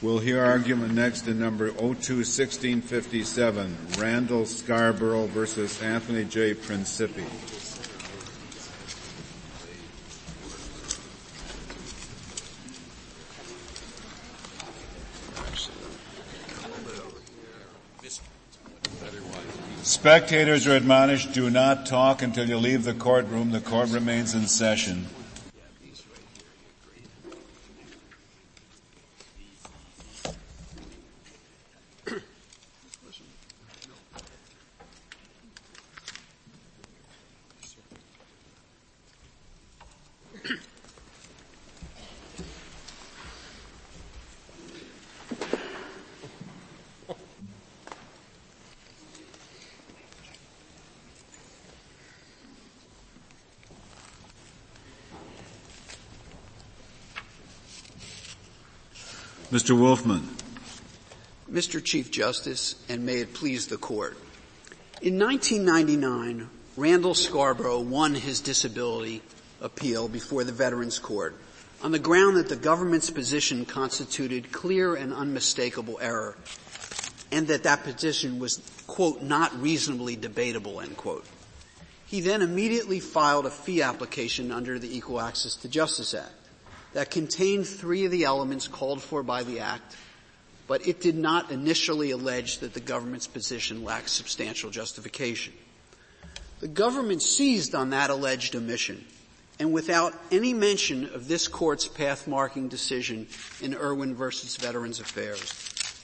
We'll hear argument next in number 02-1657, Randall Scarborough versus Anthony J. Principi. Spectators are admonished, do not talk until you leave the courtroom. The court remains in session. Mr. Wolfman. Mr. Chief Justice, and may it please the court. In 1999, Randall Scarborough won his disability appeal before the Veterans Court on the ground that the government's position constituted clear and unmistakable error and that that position was, quote, not reasonably debatable, end quote. He then immediately filed a fee application under the Equal Access to Justice Act that contained three of the elements called for by the Act, but it did not initially allege that the government's position lacked substantial justification. The government seized on that alleged omission, and without any mention of this court's path-marking decision in Irwin versus Veterans Affairs,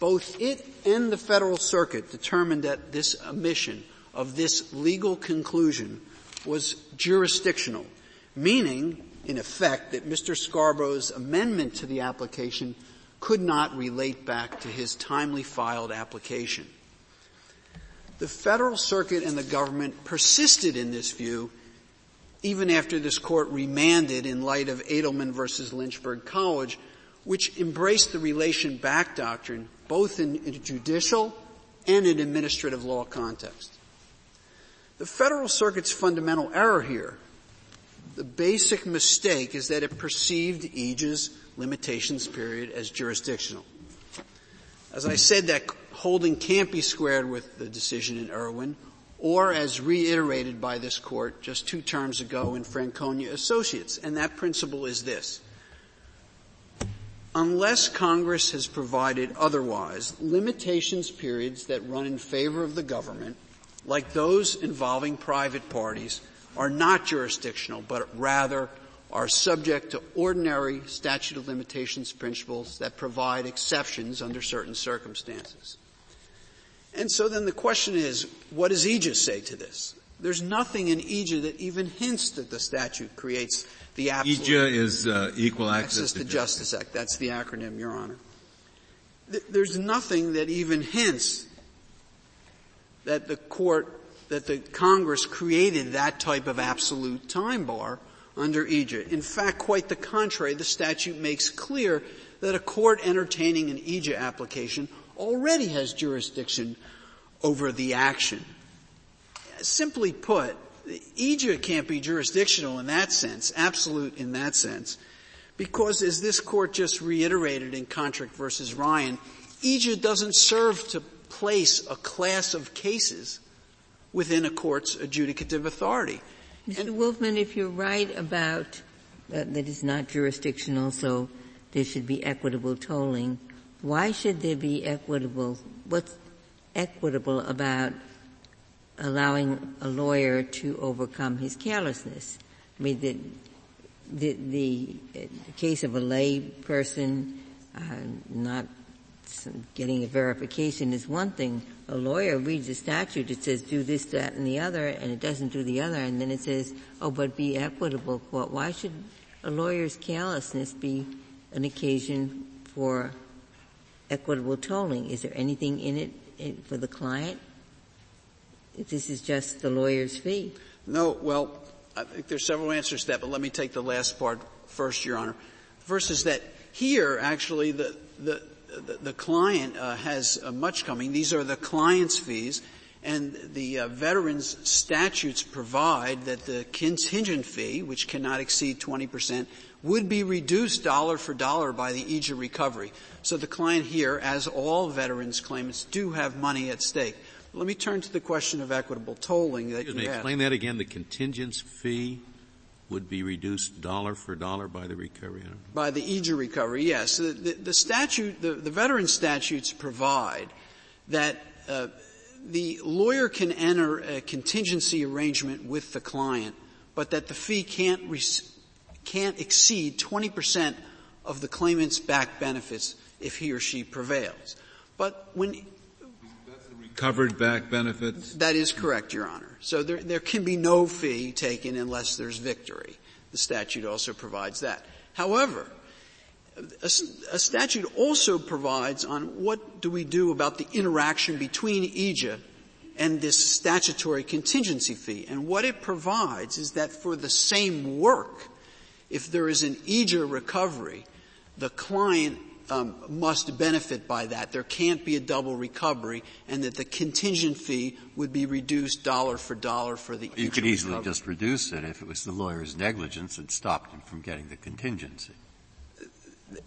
both it and the Federal Circuit determined that this omission of this legal conclusion was jurisdictional, meaning, in effect, that Mr. Scarborough's amendment to the application could not relate back to his timely filed application. The Federal Circuit and the government persisted in this view even after this court remanded in light of Edelman versus Lynchburg College, which embraced the relation back doctrine both in a judicial and an administrative law context. The Federal Circuit's fundamental error here, the basic mistake, is that it perceived EAJA's limitations period as jurisdictional. As I said, that holding can't be squared with the decision in Irwin, or as reiterated by this court just 2 terms ago in Franconia Associates, and that principle is this. Unless Congress has provided otherwise, limitations periods that run in favor of the government, like those involving private parties, are not jurisdictional, but rather are subject to ordinary statute of limitations principles that provide exceptions under certain circumstances. And so then the question is, what does EAJA say to this? There's nothing in EAJA that even hints that the statute creates the absolute... EAJA is Equal Access to Justice Act. That's the acronym, Your Honor. There's nothing that even hints that the Congress created that type of absolute time bar under EAJA. In fact, quite the contrary, the statute makes clear that a court entertaining an EAJA application already has jurisdiction over the action. Simply put, EAJA can't be jurisdictional in that sense, absolute in that sense, because as this court just reiterated in Contract versus Ryan, EAJA doesn't serve to place a class of cases within a court's adjudicative authority. Mr. Wolfman, if you're right about that it's not jurisdictional, so there should be equitable tolling, why should there be equitable? What's equitable about allowing a lawyer to overcome his carelessness? I mean, the case of a lay person not getting a verification is one thing. A lawyer reads a statute, it says do this, that, and the other, and it doesn't do the other, and then it says, oh, but be equitable, court. Why should a lawyer's carelessness be an occasion for equitable tolling? Is there anything in it for the client? This is just the lawyer's fee. No, well, I think there's several answers to that, but let me take the last part first, Your Honor. First is that here, actually, the client has much coming. These are the client's fees, And the veterans statutes provide that the contingent fee, which cannot exceed 20%, would be reduced dollar for dollar by the EAJA recovery. So the client here, as all veterans claimants, do have money at stake. Let me turn to the question of equitable tolling that you asked. Explain that again. The contingent fee would be reduced dollar for dollar by the recovery? By the EAJA recovery, yes. The statute, the veteran statutes provide that the lawyer can enter a contingency arrangement with the client, but that the fee can't exceed 20% of the claimant's back benefits if he or she prevails. But when covered back benefits? That is correct, Your Honor. So there can be no fee taken unless there's victory. The statute also provides that. However, a statute also provides on what do we do about the interaction between EAJA and this statutory contingency fee. And what it provides is that for the same work, if there is an EAJA recovery, the client must benefit by that. There can't be a double recovery, and that the contingent fee would be reduced dollar for dollar for the EAJA recovery. You could easily just reduce it if it was the lawyer's negligence that stopped him from getting the contingency.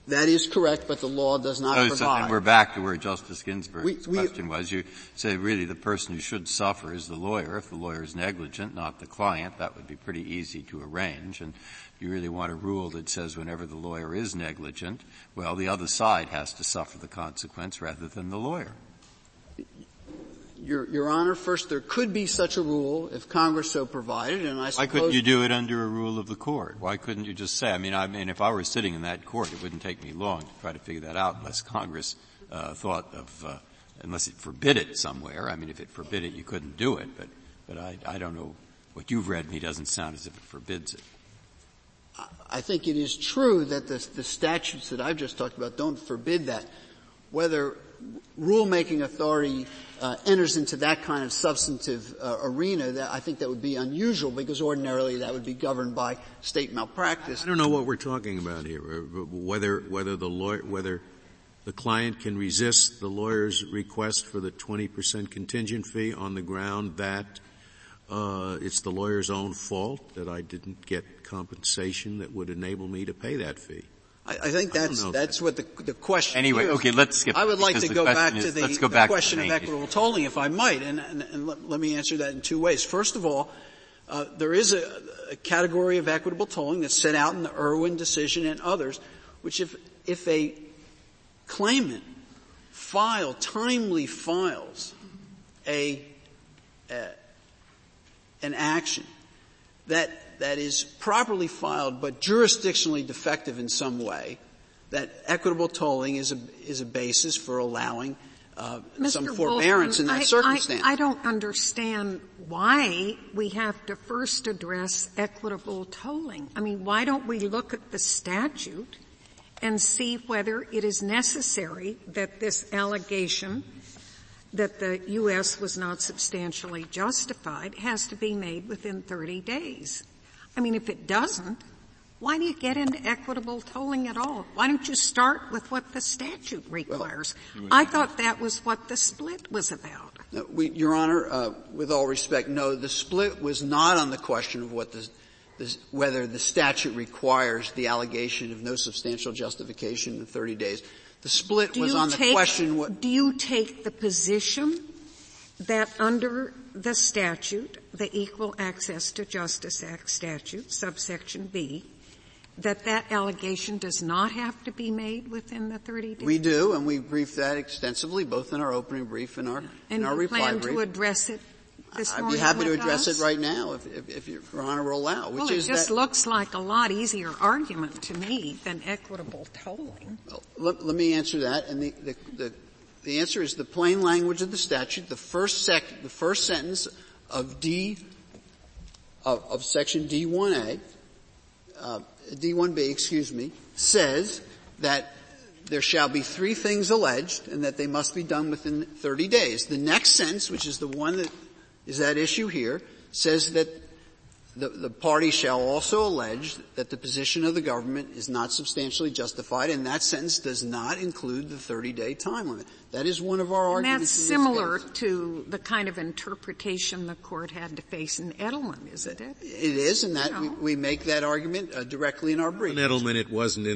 That is correct, but the law does not provide. So, and we're back to where Justice Ginsburg's question was. You say really the person who should suffer is the lawyer. If the lawyer is negligent, not the client, that would be pretty easy to arrange. And you really want a rule that says whenever the lawyer is negligent, well, the other side has to suffer the consequence rather than the lawyer. Your Honor, first, there could be such a rule if Congress so provided, and I suppose... Why couldn't you do it under a rule of the court? Why couldn't you just say, I mean, if I were sitting in that court, it wouldn't take me long to try to figure that out unless Congress unless it forbid it somewhere. I mean, if it forbid it, you couldn't do it, but I don't know. What you've read me doesn't sound as if it forbids it. I think it is true that the statutes that I've just talked about don't forbid that. Whether rulemaking authority enters into that kind of substantive arena, that I think that would be unusual, because ordinarily that would be governed by state malpractice. I don't know what we're talking about here. Whether the client can resist the lawyer's request for the 20% contingent fee on the ground that it's the lawyer's own fault that I didn't get compensation that would enable me to pay that fee. I think that's what the question anyway, is. Okay, let's skip. I would like to go back to the question of equitable tolling, if I might, and let me answer that in two ways. First of all, there is a category of equitable tolling that's set out in the Irwin decision and others, which if a claimant timely files an action that is properly filed but jurisdictionally defective in some way, that equitable tolling is a basis for allowing some forbearance in that circumstance. I don't understand why we have to first address equitable tolling. I mean, why don't we look at the statute and see whether it is necessary that this allegation that the U.S. was not substantially justified has to be made within 30 days. I mean, if it doesn't, why do you get into equitable tolling at all? Why don't you start with what the statute requires? Well, I thought that was what the split was about. No, Your Honor, with all respect, no, the split was not on the question of what whether the statute requires the allegation of no substantial justification in 30 days. The split was on the question what... Do you take the position that under the statute, the Equal Access to Justice Act statute, subsection B, that allegation does not have to be made within the 30 days? We do, and we briefed that extensively, both in our opening brief and our reply brief. And you plan to address it this morning? I'd be happy to address it right now, if Your Honor will allow. Well, it just looks like a lot easier argument to me than equitable tolling. Well, let me answer that, and the answer is the plain language of the statute. The first sentence of section D1A, D1B, says that there shall be three things alleged and that they must be done within 30 days. The next sentence, which is the one that is at issue here, says that The party shall also allege that the position of the government is not substantially justified, and that sentence does not include the 30-day time limit. That is one of our arguments. And that's similar to the kind of interpretation the court had to face in Edelman, isn't it? It is, and that we make that argument directly in our brief. In Edelman,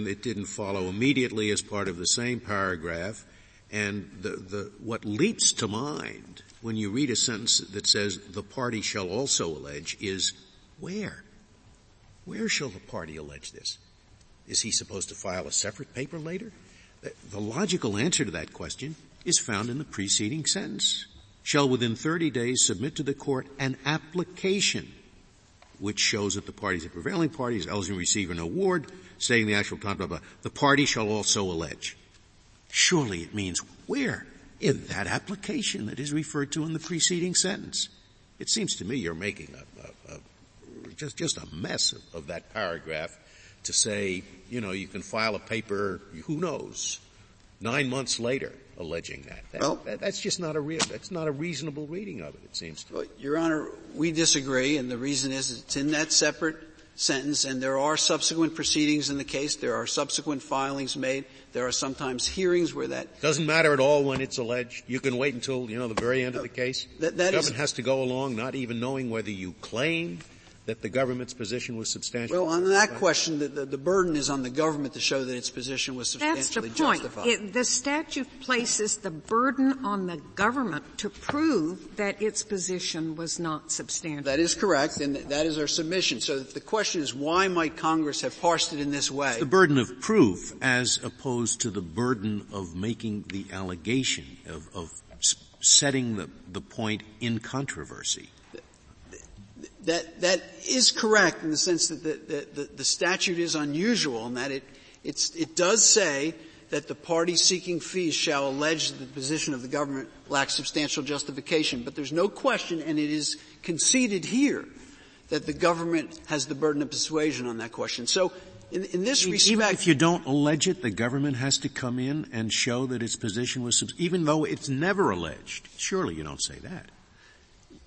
it didn't follow immediately as part of the same paragraph, and what leaps to mind when you read a sentence that says the party shall also allege is where? Where shall the party allege this? Is he supposed to file a separate paper later? The logical answer to that question is found in the preceding sentence. Shall within 30 days submit to the court an application which shows that the party is a prevailing party, is eligible to receive an award, stating the actual time, blah, blah, blah. The party shall also allege. Surely it means where? In that application that is referred to in the preceding sentence. It seems to me you're making just a mess of that paragraph to say, you can file a paper, who knows, 9 months later alleging that. That's just not that's not a reasonable reading of it, it seems to me. Well, Your Honor, we disagree, and the reason is it's in that separate sentence, and there are subsequent proceedings in the case. There are subsequent filings made. There are sometimes hearings where that doesn't matter at all when it's alleged. You can wait until, the very end of the case. The government has to go along not even knowing whether you claim that the government's position was substantially justified. Well, on that question, the burden is on the government to show that its position was substantially justified. That's the point. The statute places the burden on the government to prove that its position was not substantial. That is correct, and that is our submission. So the question is, why might Congress have parsed it in this way? It's the burden of proof as opposed to the burden of making the allegation, of setting the point in controversy. That is correct in the sense that the statute is unusual in that it does say that the party seeking fees shall allege that the position of the government lacks substantial justification. But there's no question, and it is conceded here, that the government has the burden of persuasion on that question. So in this respect, even if you don't allege it, the government has to come in and show that its position was even though it's never alleged. Surely you don't say that.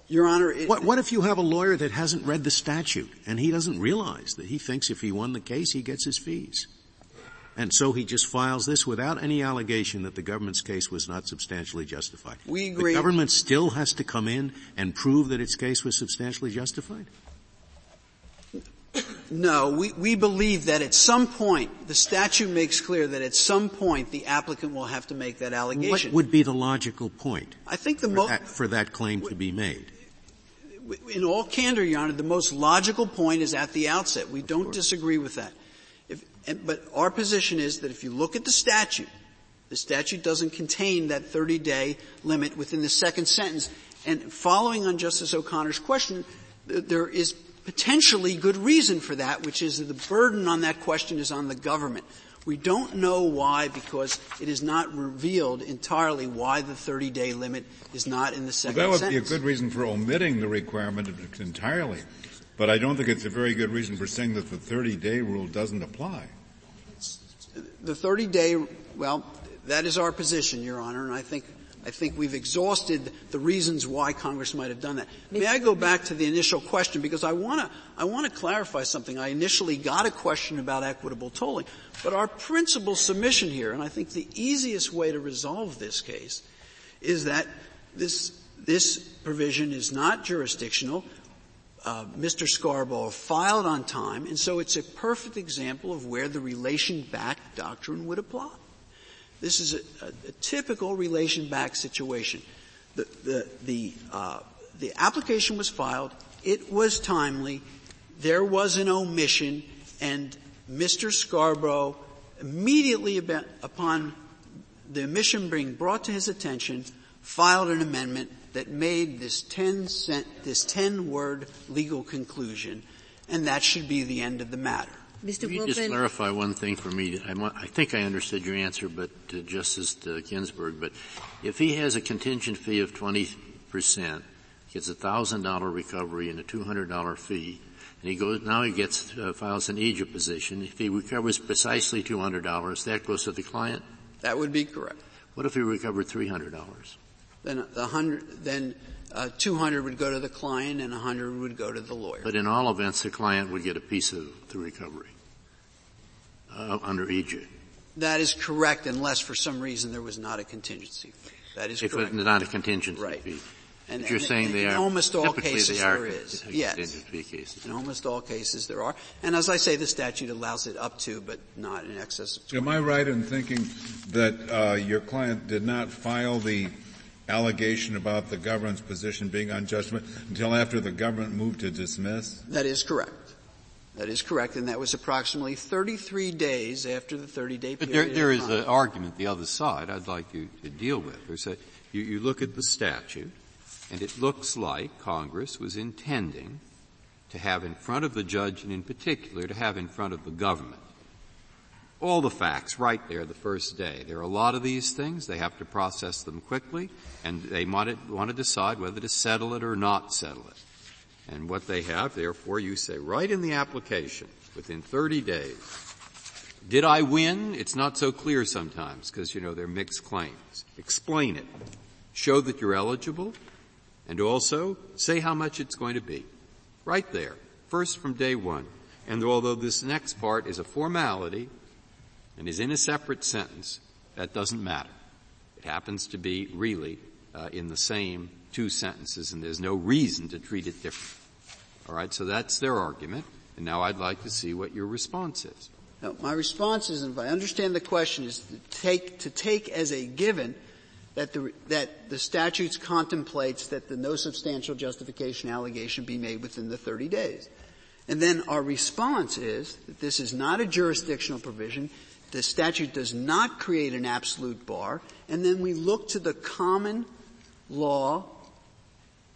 Your Honor, what if you have a lawyer that hasn't read the statute and he doesn't realize that he thinks if he won the case he gets his fees? And so he just files this without any allegation that the government's case was not substantially justified. We agree. The government still has to come in and prove that its case was substantially justified? No, we believe that at some point, the statute makes clear that at some point the applicant will have to make that allegation. What would be the logical point for that claim to be made? In all candor, Your Honor, the most logical point is at the outset. We don't disagree with that. But our position is that if you look at the statute doesn't contain that 30-day limit within the second sentence. And following on Justice O'Connor's question, there is potentially good reason for that, which is that the burden on that question is on the government. We don't know why, because it is not revealed entirely why the 30-day limit is not in the second sentence. That would be a good reason for omitting the requirement entirely, but I don't think it's a very good reason for saying that the 30-day rule doesn't apply. The 30-day, that is our position, Your Honor, and I think we've exhausted the reasons why Congress might have done that. May I go back to the initial question, because I want to clarify something. I initially got a question about equitable tolling, but our principal submission here, and I think the easiest way to resolve this case, is that this provision is not jurisdictional. Mr. Scarborough filed on time, and so it's a perfect example of where the relation back doctrine would apply. This is a typical relation back situation. The application was filed. It was timely. There was an omission, and Mr. Scarborough immediately upon the omission being brought to his attention, filed an amendment that made this 10-word legal conclusion, and that should be the end of the matter. Mr. Wolfman. Could you just clarify one thing for me? I think I understood your answer, but to Justice Ginsburg. But if he has a contingent fee of 20%, gets a $1,000 recovery and a $200 fee, and files an EAJA position. If he recovers precisely $200, that goes to the client. That would be correct. What if he recovered $300? then 200 would go to the client and 100 would go to the lawyer. But in all events, the client would get a piece of the recovery under EAJA. That is correct, unless for some reason there was not a contingency fee. That is correct. If not a contingency fee. And, but you're saying they are, almost all cases there is. Yes. In almost all cases there are. And as I say, the statute allows it up to, but not in excess of 20. Am I right in thinking that, your client did not file the allegation about the government's position being unjust until after the government moved to dismiss? That is correct. That is correct, and that was approximately 33 days after the 30-day period. But there is an argument the other side I'd like you to deal with. They say you look at the statute, and it looks like Congress was intending to have in front of the judge, and in particular to have in front of the government, all the facts right there the first day. There are a lot of these things. They have to process them quickly, and they want to decide whether to settle it or not settle it. And what they have, therefore, you say right in the application, within 30 days, did I win? It's not so clear sometimes because, they're mixed claims. Explain it. Show that you're eligible and also say how much it's going to be. Right there, first from day one. And although this next part is a formality and is in a separate sentence, that doesn't matter. It happens to be really in the same two sentences, and there's no reason to treat it different. All right, so that's their argument, and now I'd like to see what your response is. No, my response is, and if I understand the question, is to take as a given that the statutes contemplates that the no substantial justification allegation be made within the 30 days. And then our response is that this is not a jurisdictional provision. The statute does not create an absolute bar. And then we look to the common law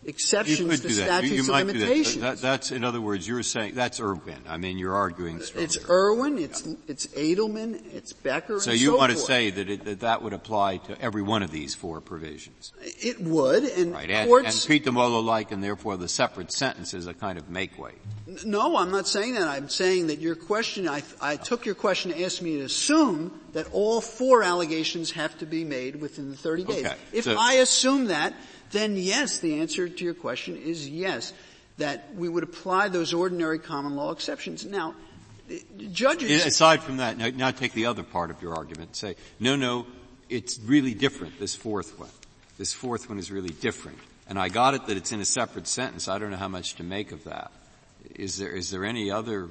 exceptions to statutes of limitations. That's, in other words, you're saying that's Irwin. I mean, you're arguing strongly. It's Irwin, it's Edelman, it's Becker, and so forth. So you want to say that would apply to every one of these four provisions? It would, and right. And treat them all alike, and therefore the separate sentence is a kind of make-way. No, I'm not saying that. I'm saying that your question, I took your question to ask me to assume that all four allegations have to be made within the 30 days. Okay. If I assume that, then yes, the answer to your question is yes, that we would apply those ordinary common law exceptions. Now, judges... Aside from that, now take the other part of your argument and say, no, it's really different, this fourth one. This fourth one is really different. And I got it that it's in a separate sentence. I don't know how much to make of that. Is there any other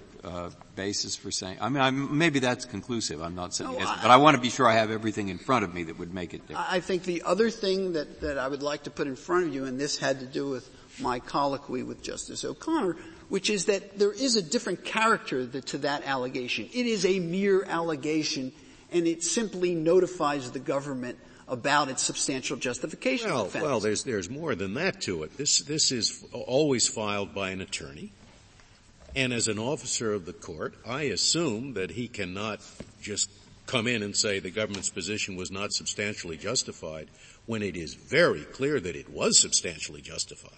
basis for saying? I mean, maybe that's conclusive. I'm not saying yes, but I want to be sure I have everything in front of me that would make it different. I think the other thing that I would like to put in front of you, and this had to do with my colloquy with Justice O'Connor, which is that there is a different character to that allegation. It is a mere allegation, and it simply notifies the government about its substantial justification. Well, there's more than that to it. This is always filed by an attorney. And as an officer of the court, I assume that he cannot just come in and say the government's position was not substantially justified when it is very clear that it was substantially justified.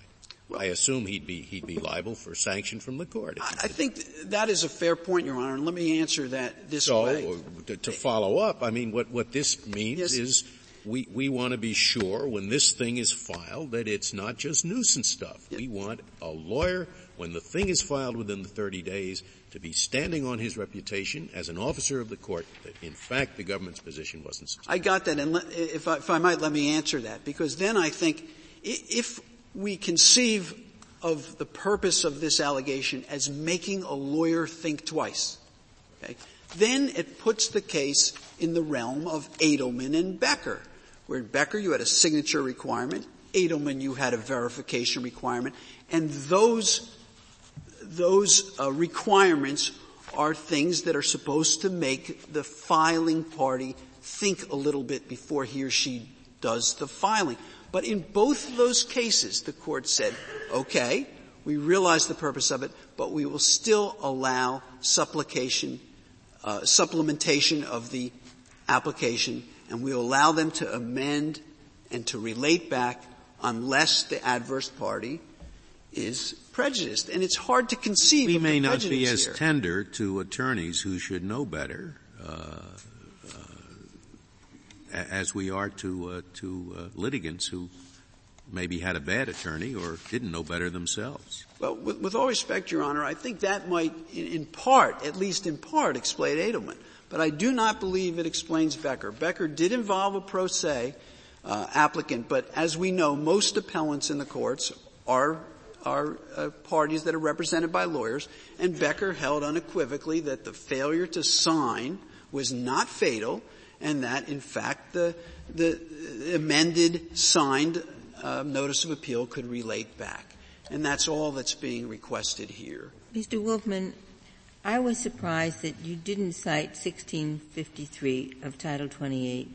Well, I assume he'd be liable for sanction from the court. I think that is a fair point, Your Honor, and let me answer that this way. So, to follow up, I mean, what this means is we want to be sure when this thing is filed that it's not just nuisance stuff. Yes. We want a lawyer, when the thing is filed within the 30 days, to be standing on his reputation as an officer of the court that, in fact, the government's position wasn't substantial. I got that, and if I might, let me answer that, because then I think if we conceive of the purpose of this allegation as making a lawyer think twice, okay, then it puts the case in the realm of Edelman and Becker, where in Becker you had a signature requirement, Edelman you had a verification requirement, and those requirements are things that are supposed to make the filing party think a little bit before he or she does the filing. But in both of those cases, the court said, okay, we realize the purpose of it, but we will still allow supplementation of the application, and we will allow them to amend and to relate back unless the adverse party is prejudiced, and it's hard to conceive. We may not be as tender to attorneys who should know better as we are to litigants who maybe had a bad attorney or didn't know better themselves. Well, with all respect, Your Honor, I think that might, in part, at least in part, explain Edelman. But I do not believe it explains Becker. Becker did involve a pro se applicant, but as we know, most appellants in the courts are parties that are represented by lawyers, and Becker held unequivocally that the failure to sign was not fatal, and that, in fact, the amended signed notice of appeal could relate back. And that's all that's being requested here. Mr. Wolfman, I was surprised that you didn't cite 1653 of Title 28,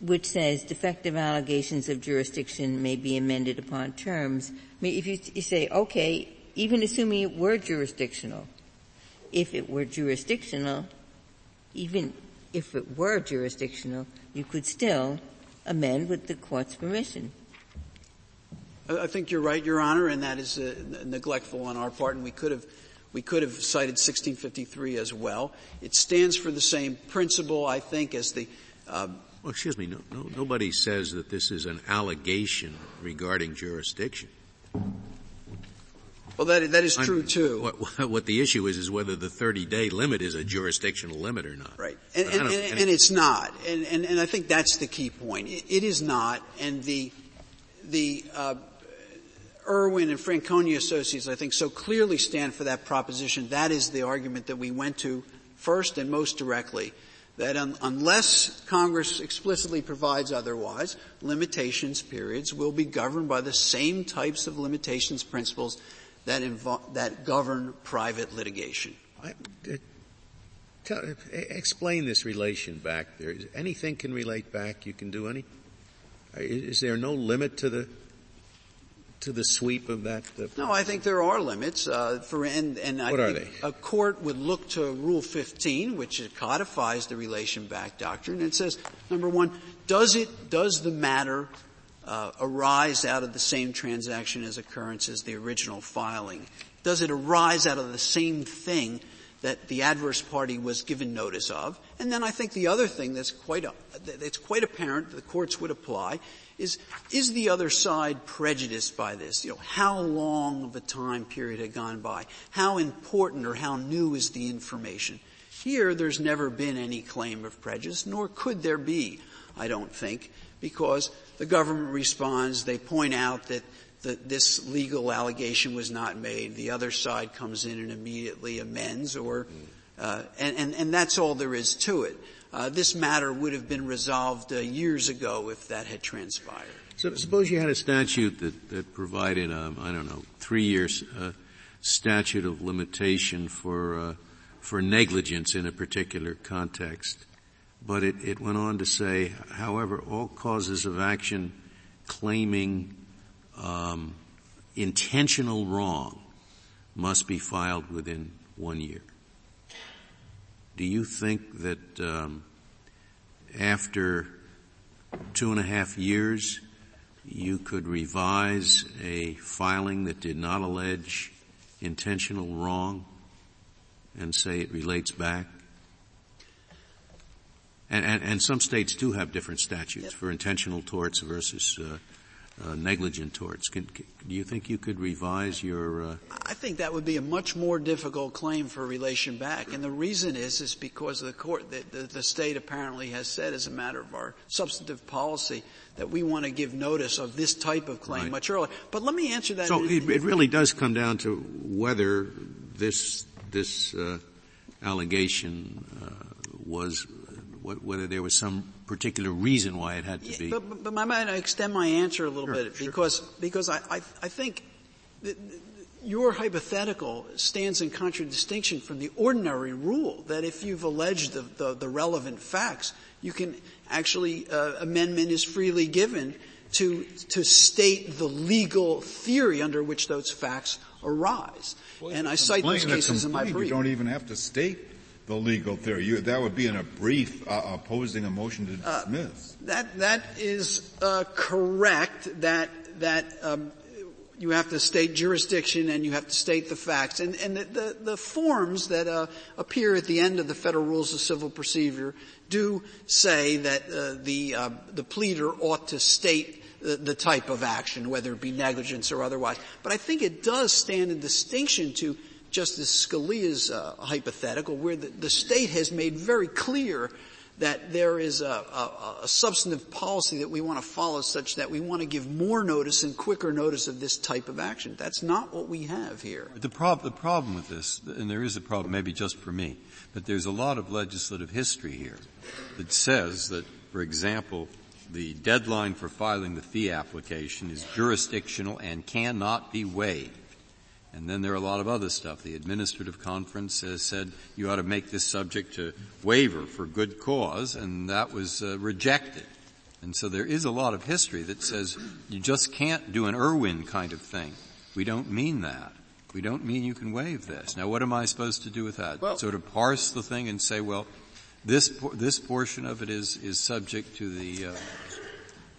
which says defective allegations of jurisdiction may be amended upon terms. I mean, if you say, okay, even assuming it were jurisdictional, you could still amend with the court's permission. I think you're right, Your Honor, and that is neglectful on our part, and we could have cited 1653 as well. It stands for the same principle, I think, as the well, excuse me, nobody says that this is an allegation regarding jurisdiction. Well, that is true, too. What the issue is whether the 30-day limit is a jurisdictional limit or not. Right. And it's not. And I think that's the key point. It is not. And the Irwin and Franconia Associates, I think, so clearly stand for that proposition. That is the argument that we went to first and most directly, that unless Congress explicitly provides otherwise, limitations periods will be governed by the same types of limitations principles that govern private litigation. Explain this relation back there. Anything can relate back. You can do any. Is there no limit to the sweep of that? No, I think there are limits. What I think a court would look to Rule 15, which codifies the relation back doctrine, and says, number one, does the matter arise out of the same transaction as occurrence as the original filing? Does it arise out of the same thing that the adverse party was given notice of? And then I think the other thing that's quite apparent the courts would apply is the other side prejudiced by this? You know, how long of a time period had gone by? How important or how new is the information? Here, there's never been any claim of prejudice, nor could there be, I don't think, because the government responds, they point out that this legal allegation was not made. The other side comes in and immediately amends, and that's all there is to it. This matter would have been resolved years ago if that had transpired. So suppose you had a statute that provided, 3 years statute of limitation for negligence in a particular context. But it went on to say, however, all causes of action claiming intentional wrong must be filed within 1 year. Do you think that after 2.5 years you could revise a filing that did not allege intentional wrong and say it relates back? And some states do have different statutes for intentional torts versus negligent torts. Do you think you could revise your? I think that would be a much more difficult claim for relation back, and the reason is because the court, the state apparently has said, as a matter of our substantive policy, that we want to give notice of this type of claim much earlier. But let me answer that. So it really does come down to whether this allegation was. Whether there was some particular reason why it had to be. But I might extend my answer a little bit because I think that your hypothetical stands in contradistinction from the ordinary rule that if you've alleged the relevant facts, you can actually amendment is freely given to state the legal theory under which those facts arise. Well, and I cite those cases in my brief. You don't even have to state the legal theory. That would be in a brief opposing a motion to dismiss. That is correct. That you have to state jurisdiction and you have to state the facts. And the forms that appear at the end of the Federal Rules of Civil Procedure do say that the pleader ought to state the type of action, whether it be negligence or otherwise. But I think it does stand in distinction to Justice Scalia's hypothetical, where the state has made very clear that there is a substantive policy that we want to follow, such that we want to give more notice and quicker notice of this type of action. That's not what we have here. The problem with this, and there is a problem maybe just for me, but there's a lot of legislative history here that says that, for example, the deadline for filing the fee application is jurisdictional and cannot be waived. And then there are a lot of other stuff. The administrative conference has said you ought to make this subject to waiver for good cause, and that was rejected. And so there is a lot of history that says you just can't do an Irwin kind of thing. We don't mean that. We don't mean you can waive this. Now, what am I supposed to do with that? Well, sort of parse the thing and say, well, this portion of it is subject to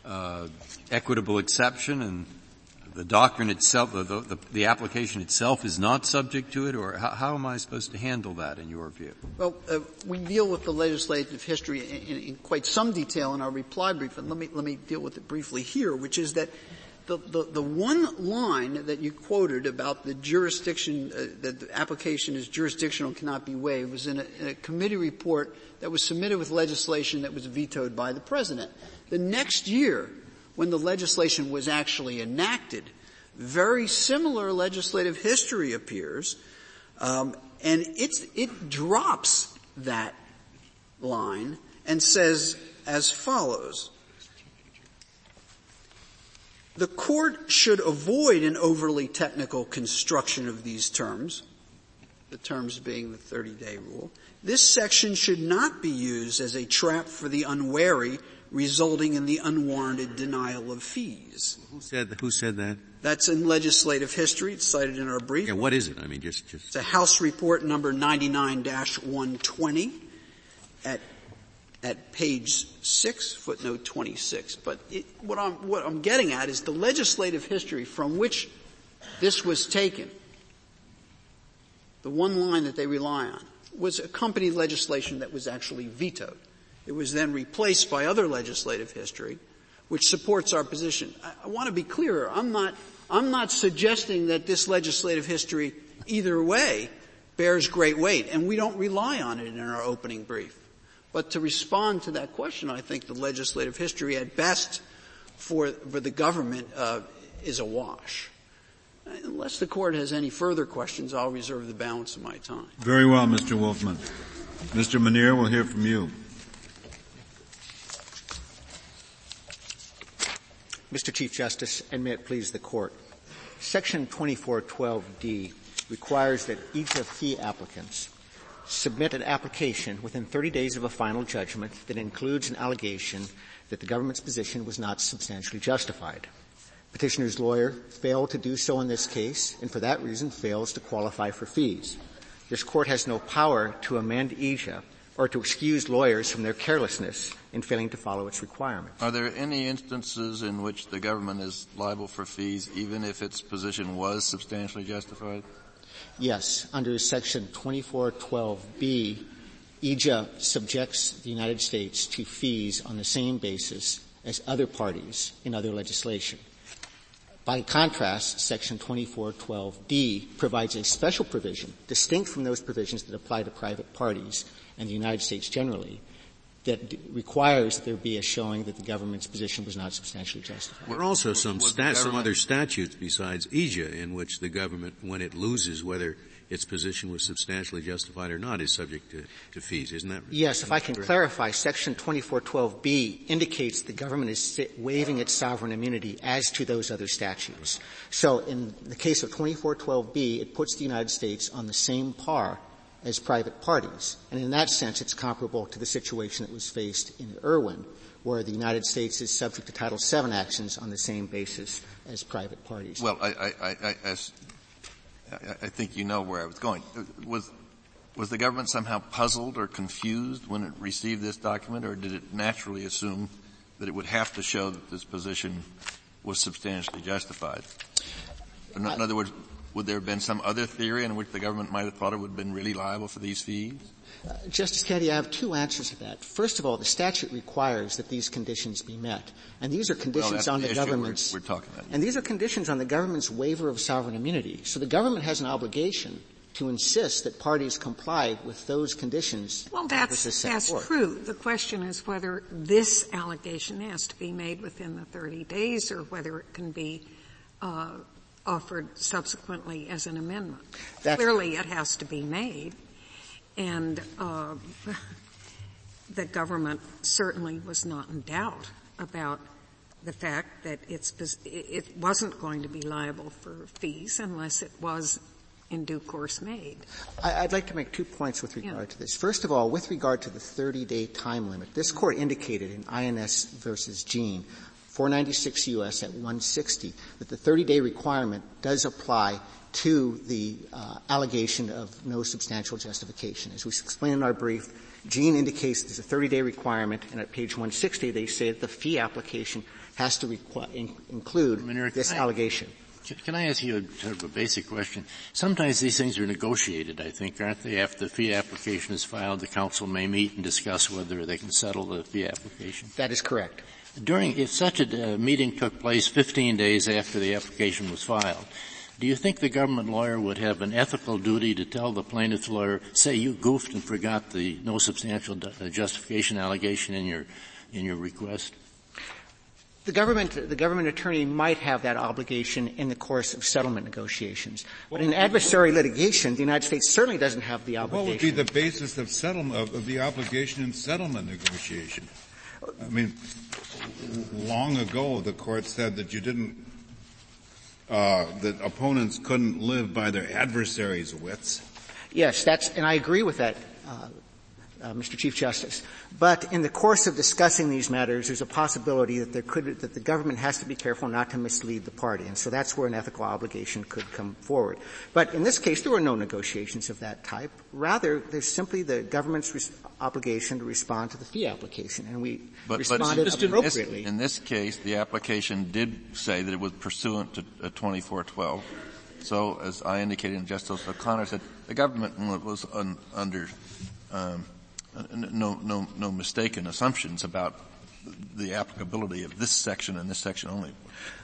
the equitable exception, and the doctrine itself, the application itself is not subject to it, or how am I supposed to handle that in your view? Well, we deal with the legislative history in quite some detail in our reply brief, and let me deal with it briefly here, which is that the one line that you quoted about the jurisdiction, that the application is jurisdictional and cannot be waived, was in a committee report that was submitted with legislation that was vetoed by the President. The next year, when the legislation was actually enacted, very similar legislative history appears, and it drops that line and says as follows: the court should avoid an overly technical construction of these terms, the terms being the 30-day rule. This section should not be used as a trap for the unwary, resulting in the unwarranted denial of fees. Who said that? That's in legislative history. It's cited in our brief. Yeah, what is it? I mean, just. It's a House report number 99-120 at page 6, footnote 26. But what I'm getting at is the legislative history from which this was taken, the one line that they rely on, was accompanied legislation that was actually vetoed. It was then replaced by other legislative history, which supports our position. I want to be clearer. I'm not suggesting that this legislative history either way bears great weight, and we don't rely on it in our opening brief. But to respond to that question, I think the legislative history at best for the government is a wash. Unless the court has any further questions, I'll reserve the balance of my time. Very well, Mr. Wolfman. Mr. Manier, we'll hear from you. Mr. Chief Justice, and may it please the Court, Section 2412D requires that each of fee applicants submit an application within 30 days of a final judgment that includes an allegation that the government's position was not substantially justified. Petitioner's lawyer failed to do so in this case, and for that reason fails to qualify for fees. This Court has no power to amend EAJA or to excuse lawyers from their carelessness in failing to follow its requirements. Are there any instances in which the government is liable for fees even if its position was substantially justified? Yes. Under Section 2412B, EAJA subjects the United States to fees on the same basis as other parties in other legislation. By contrast, Section 2412D provides a special provision, distinct from those provisions that apply to private parties and the United States generally, that requires that there be a showing that the government's position was not substantially justified. There are also some other statutes besides EAJA in which the government, when it loses whether its position was substantially justified or not, is subject to fees. Isn't that right? Yes. If I can clarify, Section 2412B indicates the government is waiving its sovereign immunity as to those other statutes. So in the case of 2412B, it puts the United States on the same par as private parties. And in that sense, it's comparable to the situation that was faced in Irwin, where the United States is subject to Title VII actions on the same basis as private parties. Well, I think you know where I was going. Was the government somehow puzzled or confused when it received this document, or did it naturally assume that it would have to show that this position was substantially justified? In other words, would there have been some other theory in which the government might have thought it would have been really liable for these fees? Justice Kennedy, I have two answers to that. First of all, the statute requires that these conditions be met. And these are conditions on the government's And these are conditions on the government's waiver of sovereign immunity. So the government has an obligation to insist that parties comply with those conditions. Well, that's true. The question is whether this allegation has to be made within the 30 days or whether it can be offered subsequently as an amendment. Clearly, it has to be made. And the government certainly was not in doubt about the fact that it wasn't going to be liable for fees unless it was in due course made. I'd like to make 2 points with regard to this. First of all, with regard to the 30-day time limit, this Court indicated in INS versus Jean, 496 U.S. at 160, that the 30-day requirement does apply to the allegation of no substantial justification. As we explain in our brief, Jean indicates there's a 30-day requirement, and at page 160 they say that the fee application has to include this allegation. Can I ask you a basic question? Sometimes these things are negotiated, I think, aren't they? After the fee application is filed, the council may meet and discuss whether they can settle the fee application. That is correct. If such a meeting took place 15 days after the application was filed, do you think the government lawyer would have an ethical duty to tell the plaintiff's lawyer, say you goofed and forgot the no substantial justification allegation in your request? The government attorney might have that obligation in the course of settlement negotiations. But in adversary litigation, the United States certainly doesn't have the obligation. What would be the basis of settlement, of the obligation in settlement negotiation? I mean, long ago the court said that that opponents couldn't live by their adversaries' wits. Yes, and I agree with that, Mr. Chief Justice. But in the course of discussing these matters, there's a possibility that that the government has to be careful not to mislead the party. And so that's where an ethical obligation could come forward. But in this case, there were no negotiations of that type. Rather, there's simply the government's obligation to respond to the fee application. And we responded appropriately. In this case, the application did say that it was pursuant to 2412. So as I indicated, and Justice O'Connor said, the government was under no mistaken assumptions about the applicability of this section and this section only.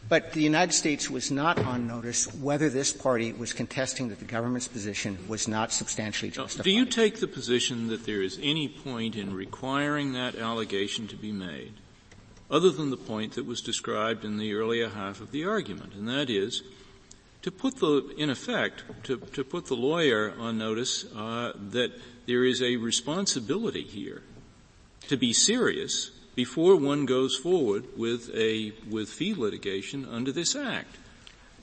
But the United States was not on notice whether this party was contesting that the government's position was not substantially justified. Do you take the position that there is any point in requiring that allegation to be made other than the point that was described in the earlier half of the argument, and that is to put put the lawyer on notice that there is a responsibility here to be serious before one goes forward with fee litigation under this Act.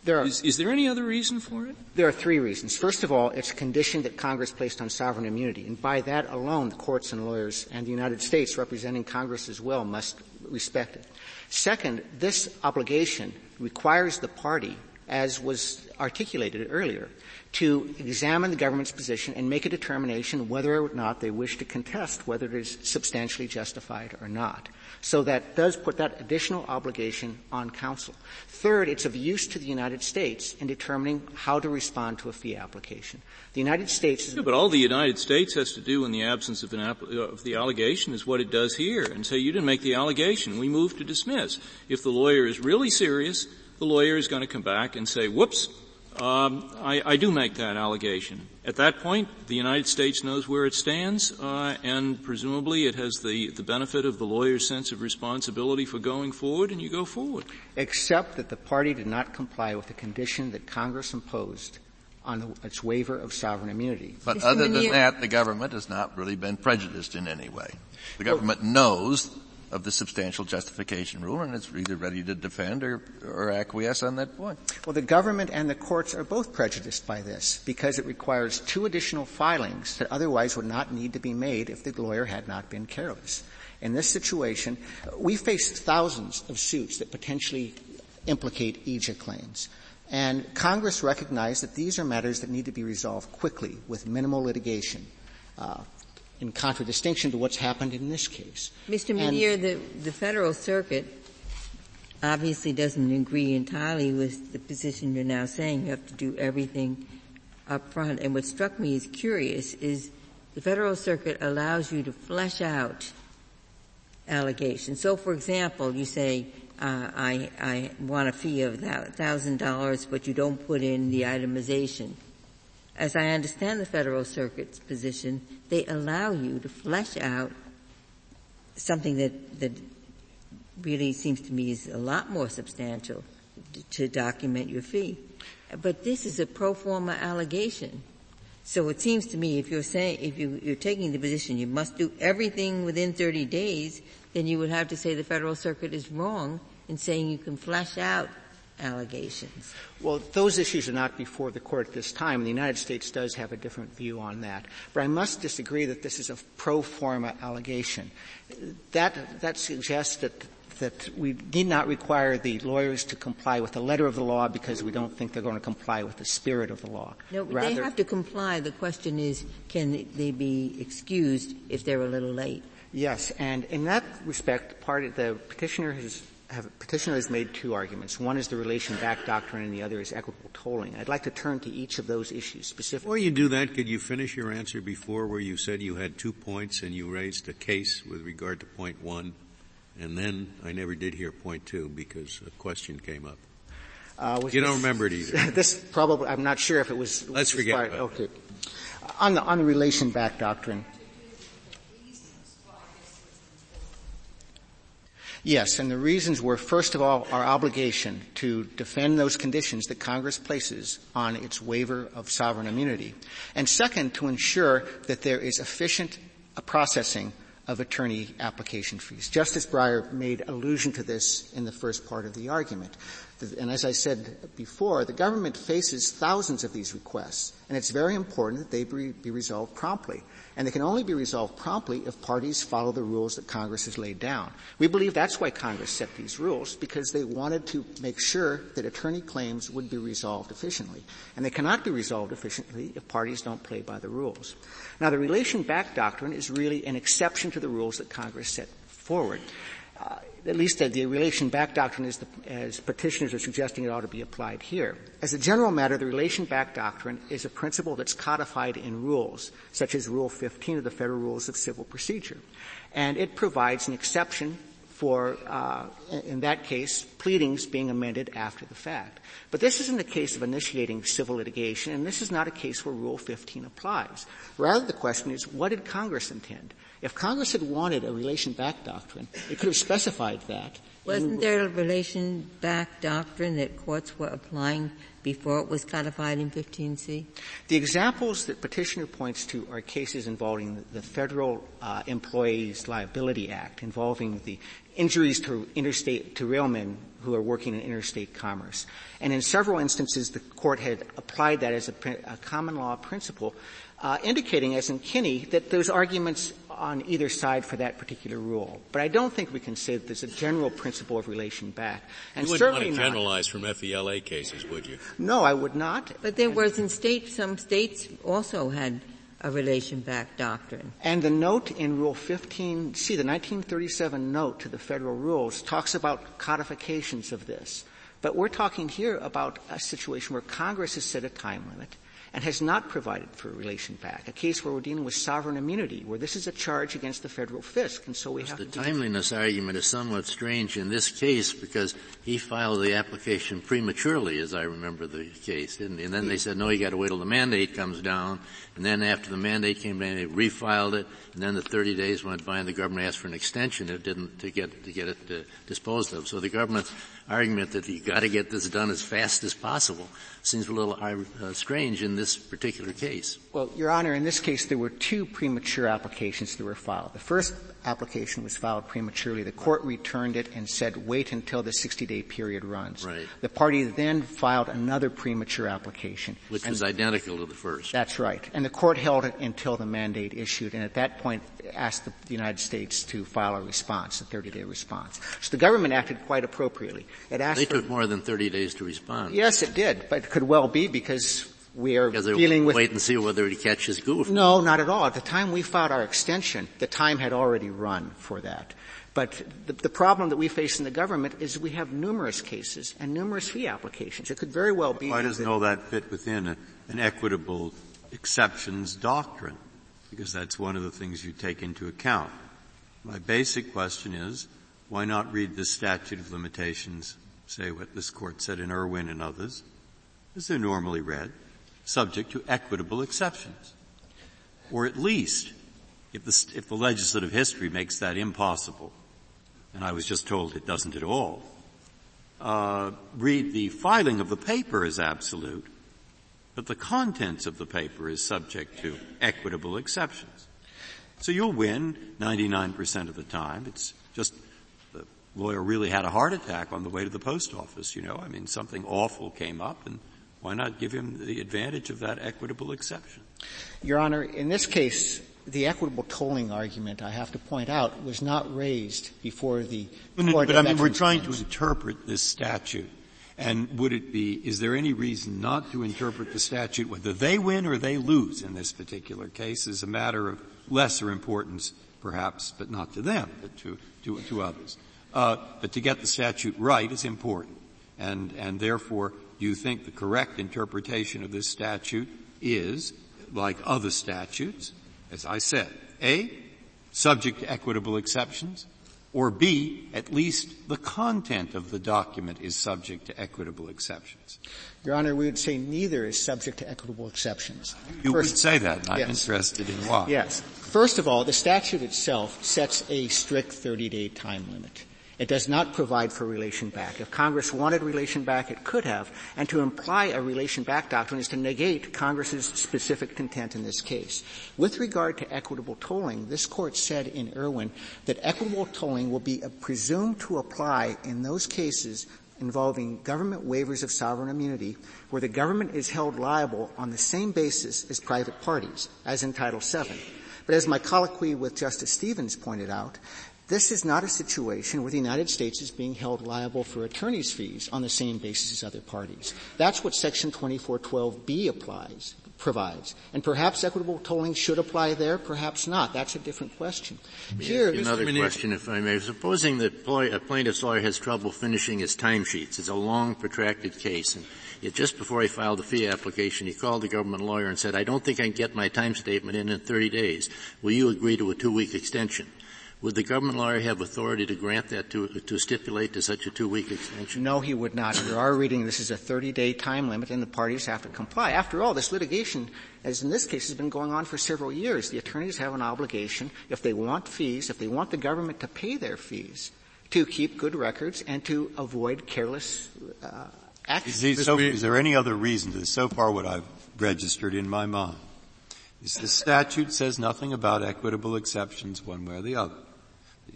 Is there any other reason for it? There are three reasons. First of all, it's a condition that Congress placed on sovereign immunity, and by that alone, the courts and lawyers and the United States representing Congress as well must respect it. Second, this obligation requires the party, as was articulated earlier, to examine the government's position and make a determination whether or not they wish to contest whether it is substantially justified or not. So that does put that additional obligation on counsel. Third, it's of use to the United States in determining how to respond to a fee application. The United States... but all the United States has to do in the absence of of the allegation is what it does here, and say, you didn't make the allegation, we move to dismiss. If the lawyer is really serious, the lawyer is going to come back and say, whoops, I do make that allegation. At that point, the United States knows where it stands, and presumably it has the benefit of the lawyer's sense of responsibility for going forward, and you go forward. Except that the party did not comply with the condition that Congress imposed on its waiver of sovereign immunity. But other than that, the government has not really been prejudiced in any way. The government knows of the substantial justification rule, and it's either ready to defend or acquiesce on that point. Well, the government and the courts are both prejudiced by this because it requires two additional filings that otherwise would not need to be made if the lawyer had not been careless. In this situation, we face thousands of suits that potentially implicate EAJA claims. And Congress recognized that these are matters that need to be resolved quickly with minimal litigation. In contradistinction to what's happened in this case. Mr. Manier, the Federal Circuit obviously doesn't agree entirely with the position you're now saying. You have to do everything up front. And what struck me as curious is the Federal Circuit allows you to flesh out allegations. So, for example, you say, I want a fee of $1,000, but you don't put in the itemization. As I understand the Federal Circuit's position, they allow you to flesh out something that really seems to me is a lot more substantial to document your fee. But this is a pro forma allegation. So it seems to me if you're taking the position you must do everything within 30 days, then you would have to say the Federal Circuit is wrong in saying you can flesh out allegations. Well, those issues are not before the Court at this time. The United States does have a different view on that. But I must disagree that this is a pro forma allegation. That suggests that we need not require the lawyers to comply with the letter of the law because we don't think they're going to comply with the spirit of the law. No, rather, they have to comply. The question is, can they be excused if they're a little late? Yes, and in that respect, part of the petitioner has made two arguments. One is the relation back doctrine and the other is equitable tolling. I'd like to turn to each of those issues specifically. Before you do that, could you finish your answer before where you said you had 2 points and you raised a case with regard to point one, and then I never did hear point two because a question came up. You don't remember it either. This probably, I'm not sure if it was. Let's forget it. Okay. On the relation back doctrine. Yes, and the reasons were, first of all, our obligation to defend those conditions that Congress places on its waiver of sovereign immunity. And second, to ensure that there is efficient processing of attorney application fees. Justice Breyer made allusion to this in the first part of the argument. And as I said before, the government faces thousands of these requests, and it's very important that they be resolved promptly. And they can only be resolved promptly if parties follow the rules that Congress has laid down. We believe that's why Congress set these rules, because they wanted to make sure that attorney claims would be resolved efficiently. And they cannot be resolved efficiently if parties don't play by the rules. Now, the relation back doctrine is really an exception to the rules that Congress set forward. At least the relation back doctrine is as petitioners are suggesting it ought to be applied here. As a general matter, the relation back doctrine is a principle that's codified in rules, such as Rule 15 of the Federal Rules of Civil Procedure. And it provides an exception for, in that case, pleadings being amended after the fact. But this isn't a case of initiating civil litigation, and this is not a case where Rule 15 applies. Rather, the question is, what did Congress intend? If Congress had wanted a relation back doctrine, it could have specified that. Wasn't there a relation back doctrine that courts were applying before it was codified in 15C? The examples that petitioner points to are cases involving the Federal Employees Liability Act, involving the injuries to railmen who are working in interstate commerce. And in several instances, the court had applied that as a common law principle, indicating, as in Kinney, that there's arguments on either side for that particular rule. But I don't think we can say that there's a general principle of relation back. And you wouldn't want to generalize from FELA cases, would you? No, I would not. But there was in states, some states also had a relation back doctrine. And the note in Rule 15, see, the 1937 note to the Federal Rules talks about codifications of this. But we're talking here about a situation where Congress has set a time limit and has not provided for a relation back, a case where we're dealing with sovereign immunity, where this is a charge against the federal fisc, and so we have to do. The timeliness argument is somewhat strange in this case because he filed the application prematurely, as I remember the case, didn't he? And then they said, no, you got to wait till the mandate comes down, and then after the mandate came down, they refiled it, and then the 30 days went by, and the government asked for an extension it didn't to get it disposed of. So the government's argument that you got to get this done as fast as possible seems a little strange in this particular case. Well, Your Honor, in this case, there were two premature applications that were filed. The first application was filed prematurely. The court returned it and said, wait until the 60-day period runs. Right. The party then filed another premature application. Which was identical to the first. That's right. And the court held it until the mandate issued, and at that point asked the United States to file a response, a 30-day response. So the government acted quite appropriately. It asked. They took more than 30 days to respond. Yes, it did, but it could well be because we are dealing with. Wait and see whether he catches goof. No, not at all. At the time we filed our extension, the time had already run for that. But the problem that we face in the government is we have numerous cases and numerous fee applications. It could very well be. Why doesn't all that fit within an equitable exceptions doctrine? Because that's one of the things you take into account. My basic question is, why not read the statute of limitations, say what this Court said in Irwin and others, as they're normally read, subject to equitable exceptions? Or at least, if the legislative history makes that impossible, and I was just told it doesn't at all, read the filing of the paper as absolute, but the contents of the paper is subject to equitable exceptions. So you'll win 99% of the time. It's just the lawyer really had a heart attack on the way to the post office, you know. I mean, something awful came up, and why not give him the advantage of that equitable exception? Your Honor, in this case, the equitable tolling argument, I have to point out, was not raised before the Court of Veterans Claims. But I mean, we're trying to interpret this statute. And would it be, is there any reason not to interpret the statute, whether they win or they lose in this particular case is a matter of lesser importance, perhaps, but not to them, but to others. But to get the statute right is important. And therefore, you think the correct interpretation of this statute is, like other statutes, as I said, A, subject to equitable exceptions, or B, at least the content of the document is subject to equitable exceptions. Your Honor, we would say neither is subject to equitable exceptions. You would say that, and I'm interested in why. Yes. First of all, the statute itself sets a strict 30-day time limit. It does not provide for relation back. If Congress wanted relation back, it could have. And to imply a relation back doctrine is to negate Congress's specific intent in this case. With regard to equitable tolling, this Court said in Irwin that equitable tolling will be presumed to apply in those cases involving government waivers of sovereign immunity where the government is held liable on the same basis as private parties, as in Title VII. But as my colloquy with Justice Stevens pointed out, this is not a situation where the United States is being held liable for attorney's fees on the same basis as other parties. That's what Section 2412B provides. And perhaps equitable tolling should apply there, perhaps not. That's a different question. Here, another question, if I may. Supposing that a plaintiff's lawyer has trouble finishing his timesheets. It's a long, protracted case. And yet just before he filed the fee application, he called the government lawyer and said, I don't think I can get my time statement in 30 days. Will you agree to a 2-week extension? Would the government lawyer have authority to grant that, to stipulate to such a 2-week extension? No, he would not. Under our reading, this is a 30-day time limit, and the parties have to comply. After all, this litigation, as in this case, has been going on for several years. The attorneys have an obligation, if they want fees, if they want the government to pay their fees, to keep good records and to avoid careless actions. Is there any other reason to this? So far what I've registered in my mind is the statute says nothing about equitable exceptions one way or the other.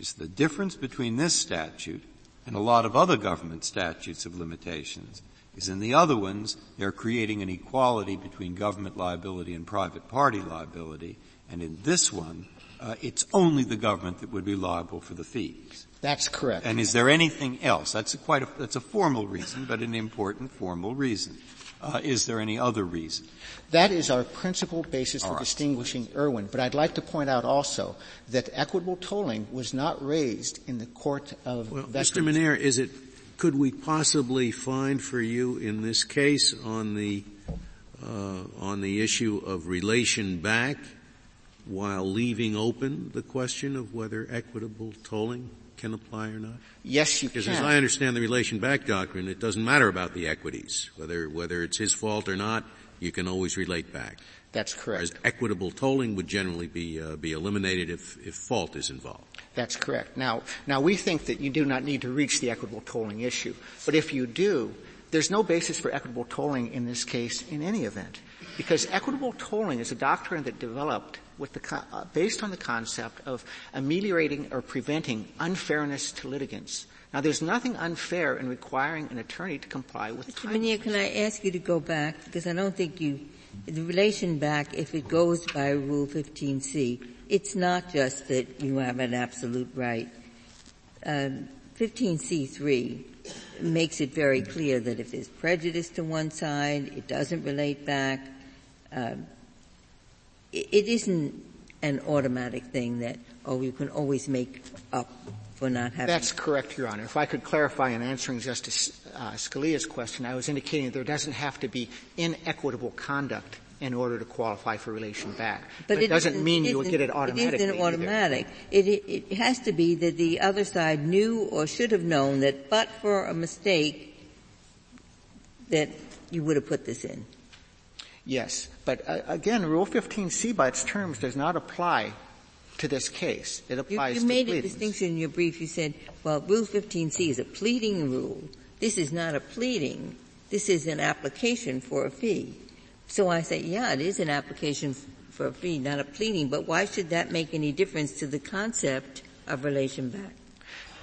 It's the difference between this statute and a lot of other government statutes of limitations is in the other ones they're creating an equality between government liability and private party liability, and in this one it's only the government that would be liable for the fees. That's correct. And is there anything else? That's a formal reason, but an important formal reason. Is there any other reason? That is our principal basis for distinguishing Irwin. But I'd like to point out also that equitable tolling was not raised in the Court of Veterans. Mr. Manier, could we possibly find for you in this case on the issue of relation back while leaving open the question of whether equitable tolling can apply or not? Yes, you can. Because as I understand the relation back doctrine, it doesn't matter about the equities. Whether it's his fault or not, you can always relate back. That's correct. Whereas equitable tolling would generally be eliminated if fault is involved. That's correct. Now we think that you do not need to reach the equitable tolling issue. But if you do, there's no basis for equitable tolling in this case in any event. Because equitable tolling is a doctrine that developed based on the concept of ameliorating or preventing unfairness to litigants. Now, there's nothing unfair in requiring an attorney to comply with time. Mr. Manier, can I ask you to go back, because I don't think the relation back, if it goes by Rule 15C, it's not just that you have an absolute right. 15C3 makes it very clear that if there's prejudice to one side, it doesn't relate back. It isn't an automatic thing that you can always make up for not having. That's correct, Your Honor. If I could clarify in answering Justice Scalia's question, I was indicating that there doesn't have to be inequitable conduct in order to qualify for relation back. But it doesn't mean you would get it automatically. It isn't automatic. It has to be that the other side knew or should have known that but for a mistake that you would have put this in. Yes. But again, Rule 15C by its terms does not apply to this case. It applies to pleadings. You made a distinction in your brief. You said, well, Rule 15C is a pleading rule. This is not a pleading. This is an application for a fee. So I say, yeah, it is an application for a fee, not a pleading, but why should that make any difference to the concept of relation back?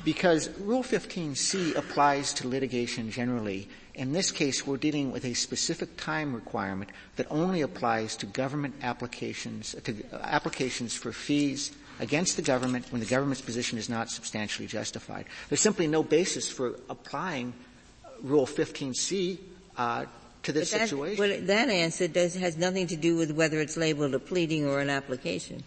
Because Rule 15C applies to litigation generally. In this case, we're dealing with a specific time requirement that only applies to government applications, to applications for fees against the government when the government's position is not substantially justified. There's simply no basis for applying Rule 15C to this situation. Well, that answer has nothing to do with whether it's labeled a pleading or an application.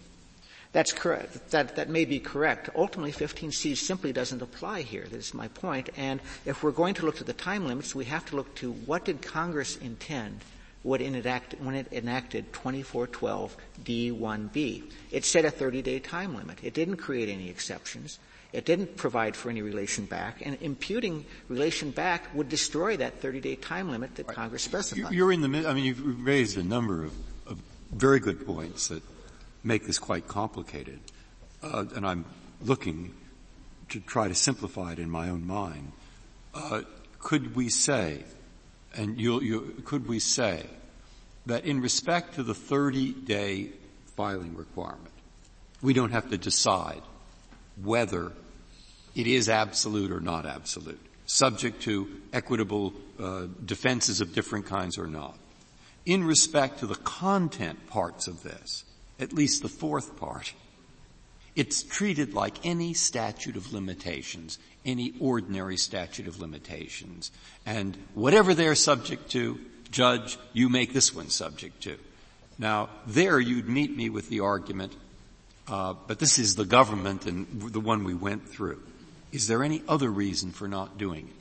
That's correct. That may be correct. Ultimately, 15C simply doesn't apply here. That is my point. And if we're going to look to the time limits, we have to look to what did Congress intend when it enacted 2412D1B. It set a 30-day time limit. It didn't create any exceptions. It didn't provide for any relation back, and imputing relation back would destroy that 30-day time limit that Congress specified. You've raised a number of very good points that make this quite complicated, and I'm looking to try to simplify it in my own mind. Could we say that in respect to the 30-day filing requirement, we don't have to decide whether it is absolute or not absolute, subject to equitable defenses of different kinds or not. In respect to the content parts of this, at least the fourth part, it's treated like any statute of limitations, any ordinary statute of limitations. And whatever they're subject to, Judge, you make this one subject to. Now, there you'd meet me with the argument, but this is the government and the one we went through. Is there any other reason for not doing it?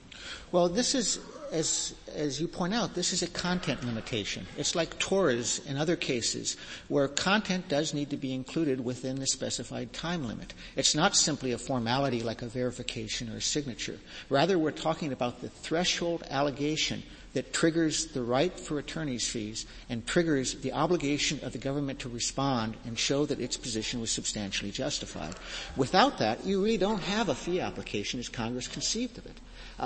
Well, this is, as you point out, this is a content limitation. It's like TORAs in other cases where content does need to be included within the specified time limit. It's not simply a formality like a verification or a signature. Rather, we're talking about the threshold allegation that triggers the right for attorney's fees and triggers the obligation of the government to respond and show that its position was substantially justified. Without that, you really don't have a fee application as Congress conceived of it.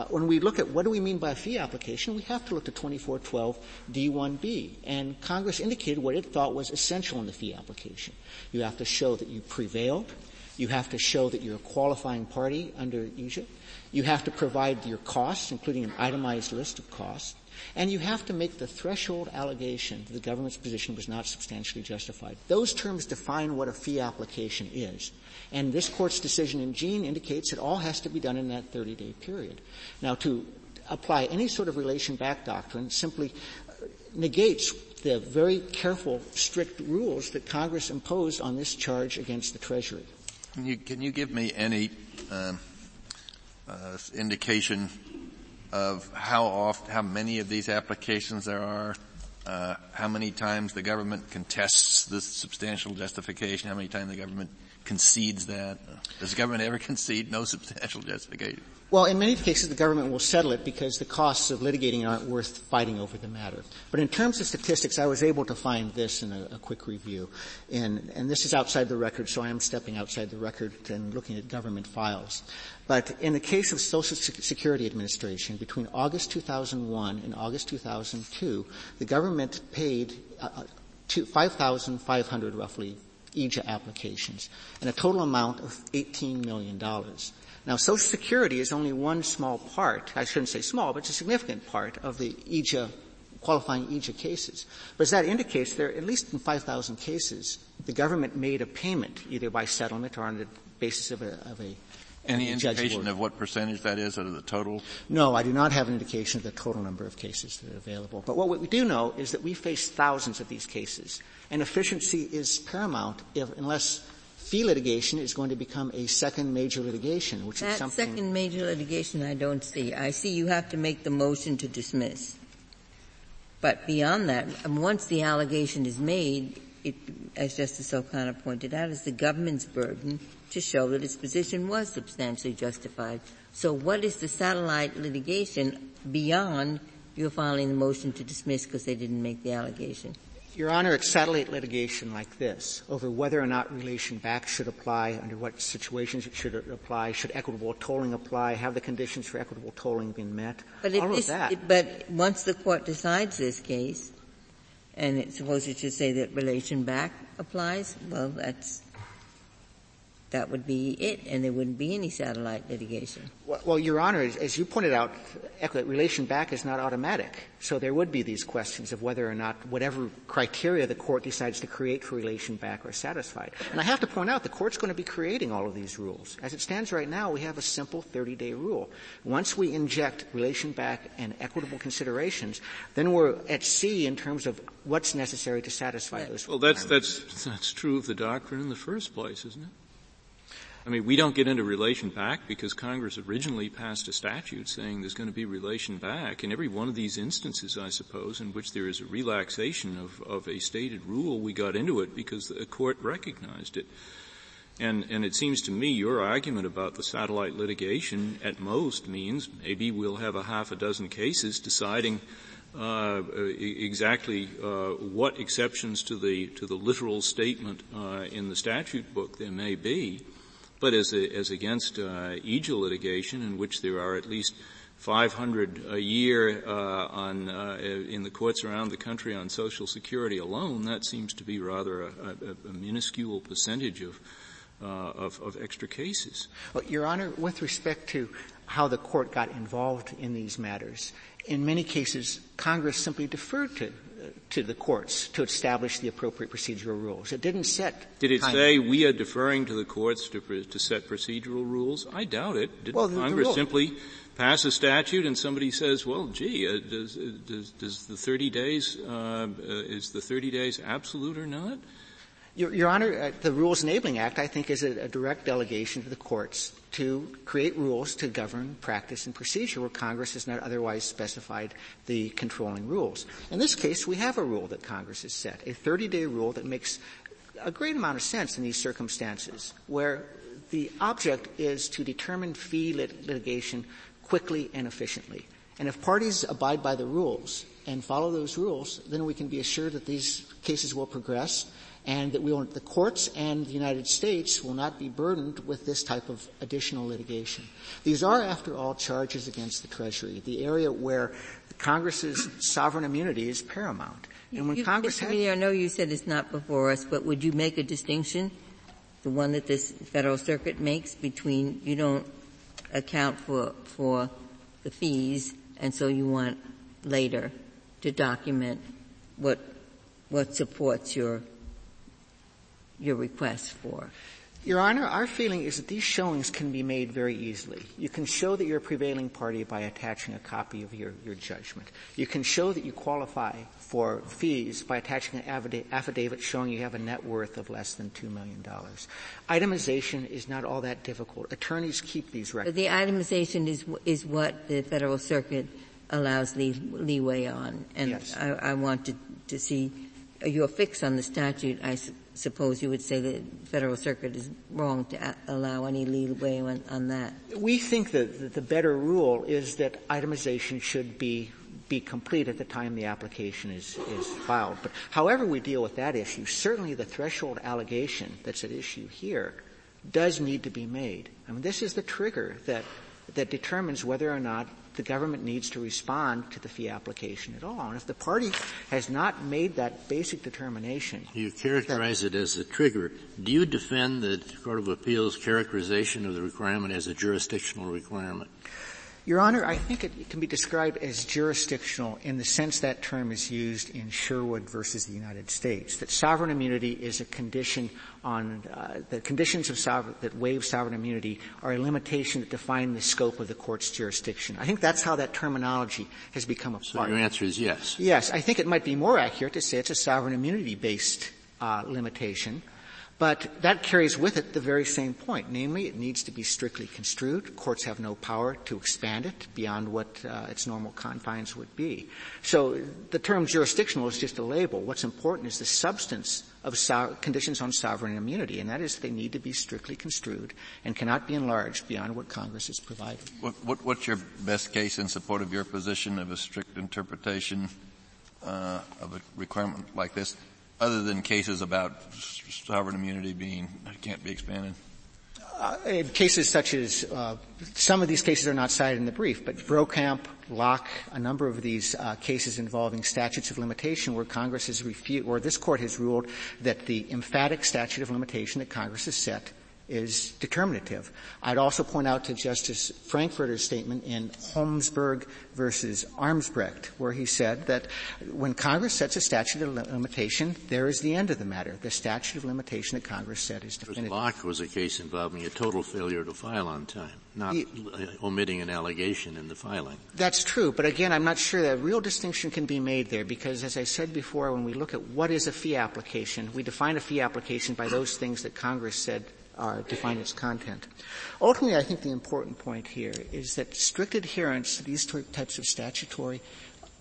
When we look at what do we mean by a fee application, we have to look to 2412 D1B. And Congress indicated what it thought was essential in the fee application. You have to show that you prevailed. You have to show that you're a qualifying party under EAJA. You have to provide your costs, including an itemized list of costs. And you have to make the threshold allegation that the government's position was not substantially justified. Those terms define what a fee application is. And this Court's decision in Jean indicates it all has to be done in that 30-day period. Now, to apply any sort of relation back doctrine simply negates the very careful, strict rules that Congress imposed on this charge against the Treasury. Can you give me any indication of how many of these applications there are, how many times the government contests this substantial justification, how many times the government concedes that? Does the government ever concede no substantial justification? Well, in many cases, the government will settle it because the costs of litigating aren't worth fighting over the matter. But in terms of statistics, I was able to find this in a quick review. And this is outside the record, so I am stepping outside the record and looking at government files. But in the case of Social Security Administration, between August 2001 and August 2002, the government paid 5,500 roughly EJA applications, and a total amount of $18 million. Now, Social Security is only one small part, I shouldn't say small, but it's a significant part of the EJA, qualifying EJA cases. But as that indicates, there at least in 5,000 cases, the government made a payment, either by settlement or on the basis of a any indication of what percentage that is out of the total? No, I do not have an indication of the total number of cases that are available. But what we do know is that we face thousands of these cases, and efficiency is paramount unless fee litigation is going to become a second major litigation, which is something... That second major litigation I don't see. I see you have to make the motion to dismiss. But beyond that, once the allegation is made, it, as Justice O'Connor pointed out, is the government's burden to show that its position was substantially justified. So what is the satellite litigation beyond you're filing the motion to dismiss because they didn't make the allegation? Your Honor, it's satellite litigation like this over whether or not relation back should apply, under what situations it should apply, should equitable tolling apply, have the conditions for equitable tolling been met, But once the court decides this case, and it's supposed it should say that relation back applies, well, that would be it, and there wouldn't be any satellite litigation. Well, Your Honor, as you pointed out, relation back is not automatic. So there would be these questions of whether or not whatever criteria the court decides to create for relation back are satisfied. And I have to point out, the court's going to be creating all of these rules. As it stands right now, we have a simple 30-day rule. Once we inject relation back and equitable considerations, then we're at sea in terms of what's necessary to satisfy those rules. Well, that's true of the doctrine in the first place, isn't it? I mean, we don't get into relation back because Congress originally passed a statute saying there's going to be relation back in every one of these instances, I suppose, in which there is a relaxation of a stated rule. We got into it because the court recognized it. And it seems to me your argument about the satellite litigation at most means maybe we'll have a half a dozen cases deciding exactly what exceptions to the literal statement in the statute book there may be. But as against EAJA litigation, in which there are at least 500 a year in the courts around the country on Social Security alone, that seems to be rather a minuscule percentage of extra cases. Well, Your Honor, with respect to how the court got involved in these matters, in many cases, Congress simply deferred to the courts to establish the appropriate procedural rules. It didn't set. Did it say we are deferring to the courts to set procedural rules? I doubt it. Congress simply pass a statute and somebody says, well, gee, does the 30 days, is the 30 days absolute or not? Your Honor, the Rules Enabling Act, I think, is a direct delegation to the courts to create rules to govern practice and procedure where Congress has not otherwise specified the controlling rules. In this case, we have a rule that Congress has set, a 30-day rule that makes a great amount of sense in these circumstances where the object is to determine fee litigation quickly and efficiently. And if parties abide by the rules and follow those rules, then we can be assured that these cases will progress and that the courts and the United States will not be burdened with this type of additional litigation. These are, after all, charges against the Treasury, the area where Congress's sovereign immunity is paramount. And when Congress has... I know you said it's not before us, but would you make a distinction, the one that this Federal Circuit makes, between you don't account for the fees, and so you want later to document what supports your request for? Your Honor, our feeling is that these showings can be made very easily. You can show that you're a prevailing party by attaching a copy of your judgment. You can show that you qualify for fees by attaching an affidavit showing you have a net worth of less than $2 million. Itemization is not all that difficult. Attorneys keep these records. The itemization is what the Federal Circuit allows leeway on. And yes. I wanted to see your fix on the statute. I suppose you would say the Federal Circuit is wrong to allow any leeway on that. We think that the better rule is that itemization should be complete at the time the application is filed. But however we deal with that issue, certainly the threshold allegation that's at issue here does need to be made. I mean, this is the trigger that determines whether or not the government needs to respond to the fee application at all. And if the party has not made that basic determination... You characterize it as a trigger. Do you defend the Court of Appeals' characterization of the requirement as a jurisdictional requirement? Your Honor, I think it can be described as jurisdictional in the sense that term is used in Sherwood versus the United States, that sovereign immunity is a condition on the conditions of that waive sovereign immunity are a limitation that define the scope of the court's jurisdiction. I think that's how that terminology has become applied. So your answer is yes. Yes. I think it might be more accurate to say it's a sovereign immunity-based limitation. But that carries with it the very same point. Namely, it needs to be strictly construed. Courts have no power to expand it beyond what its normal confines would be. So the term jurisdictional is just a label. What's important is the substance of conditions on sovereign immunity, and that is they need to be strictly construed and cannot be enlarged beyond what Congress has provided. What's your best case in support of your position of a strict interpretation of a requirement like this, other than cases about sovereign immunity being can't be expanded? In cases such as some of these cases are not cited in the brief, but Brockamp, Locke, a number of these cases involving statutes of limitation where Congress has or this Court has ruled that the emphatic statute of limitation that Congress has set is determinative. I'd also point out to Justice Frankfurter's statement in Holmesburg versus Armsbrecht, where he said that when Congress sets a statute of limitation, there is the end of the matter. The statute of limitation that Congress set is definitive. Locke was a case involving a total failure to file on time, not omitting an allegation in the filing. That's true, but again, I'm not sure that a real distinction can be made there because, as I said before, when we look at what is a fee application, we define a fee application by those things that Congress said define its content. Ultimately, I think the important point here is that strict adherence to these types of statutory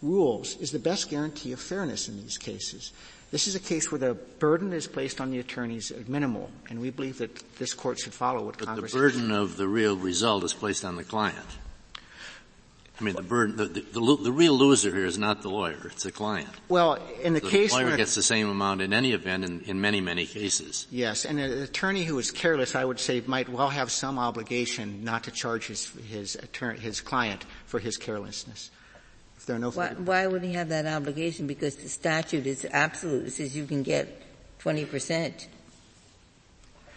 rules is the best guarantee of fairness in these cases. This is a case where the burden is placed on the attorneys at minimal, and we believe that this Court should follow what Congress does. But the burden of the real result is placed on the client. I mean, the real loser here is not the lawyer; it's the client. Well, in the case lawyer gets the same amount in any event, in many cases. Yes, and an attorney who is careless, I would say, might well have some obligation not to charge his client for his carelessness. If there are no why would he have that obligation? Because the statute is absolute; it says you can get 20%.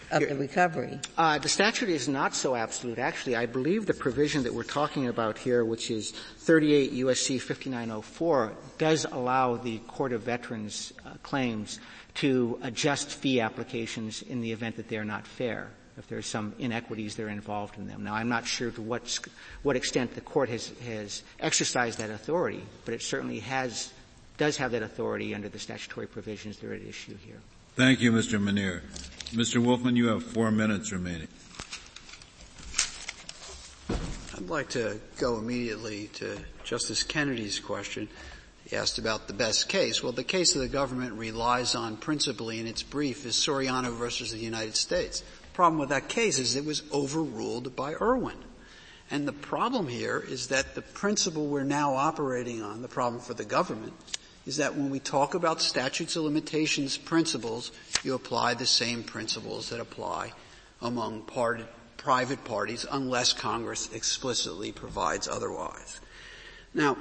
Of the recovery. The statute is not so absolute. Actually, I believe the provision that we're talking about here, which is 38 U.S.C. 5904, does allow the Court of Veterans Claims to adjust fee applications in the event that they are not fair, if there's some inequities that are involved in them. Now, I'm not sure to what extent the Court has exercised that authority, but it certainly does have that authority under the statutory provisions that are at issue here. Thank you, Mr. Manier. Mr. Wolfman, you have 4 minutes remaining. I'd like to go immediately to Justice Kennedy's question. He asked about the best case. Well, the case that the government relies on principally in its brief is Soriano versus the United States. The problem with that case is it was overruled by Irwin. And the problem here is that the principle we're now operating on, the problem for the government, is that when we talk about statutes of limitations principles, you apply the same principles that apply among private parties unless Congress explicitly provides otherwise. Now,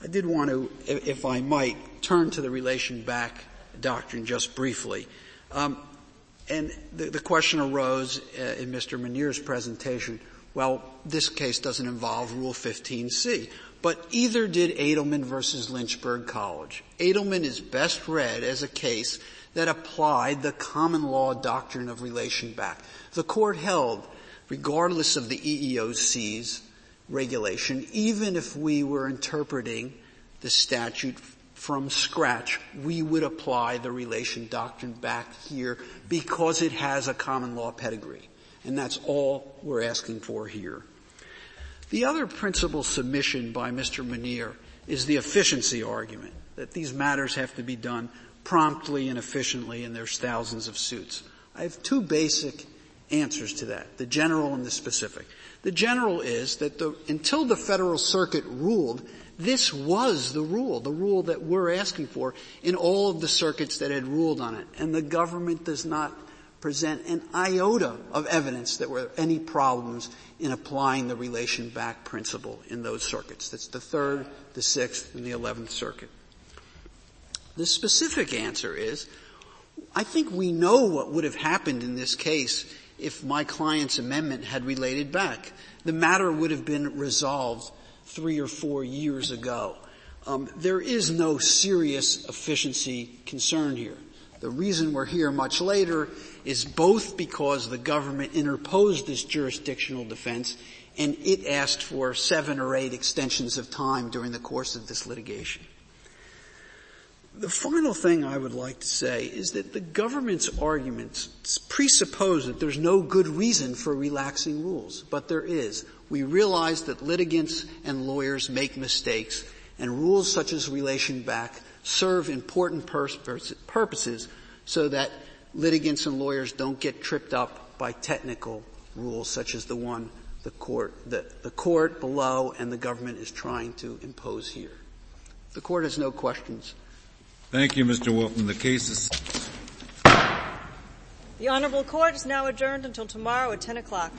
I did want to, if I might, turn to the relation back doctrine just briefly. And the question arose in Mr. Manier's presentation, well, this case doesn't involve Rule 15C. But either did Edelman versus Lynchburg College. Edelman is best read as a case that applied the common law doctrine of relation back. The Court held, regardless of the EEOC's regulation, even if we were interpreting the statute from scratch, we would apply the relation doctrine back here because it has a common law pedigree. And that's all we're asking for here. The other principal submission by Mr. Manier is the efficiency argument, that these matters have to be done promptly and efficiently, and there's thousands of suits. I have two basic answers to that, the general and the specific. The general is that until the Federal Circuit ruled, this was the rule that we're asking for in all of the circuits that had ruled on it, and the government does not present an iota of evidence that were any problems in applying the relation back principle in those circuits. That's the 3rd, the 6th, and the 11th Circuit. The specific answer is, I think we know what would have happened in this case if my client's amendment had related back. The matter would have been resolved 3 or 4 years ago. There is no serious efficiency concern here. The reason we're here much later is both because the government interposed this jurisdictional defense and it asked for 7 or 8 extensions of time during the course of this litigation. The final thing I would like to say is that the government's arguments presuppose that there's no good reason for relaxing rules, but there is. We realize that litigants and lawyers make mistakes, and rules such as relation back serve important purposes so that litigants and lawyers don't get tripped up by technical rules such as the one the court below and the government is trying to impose here. The court has no questions. Thank you, Mr. Wolfman. The case is... The Honorable Court is now adjourned until tomorrow at 10 o'clock.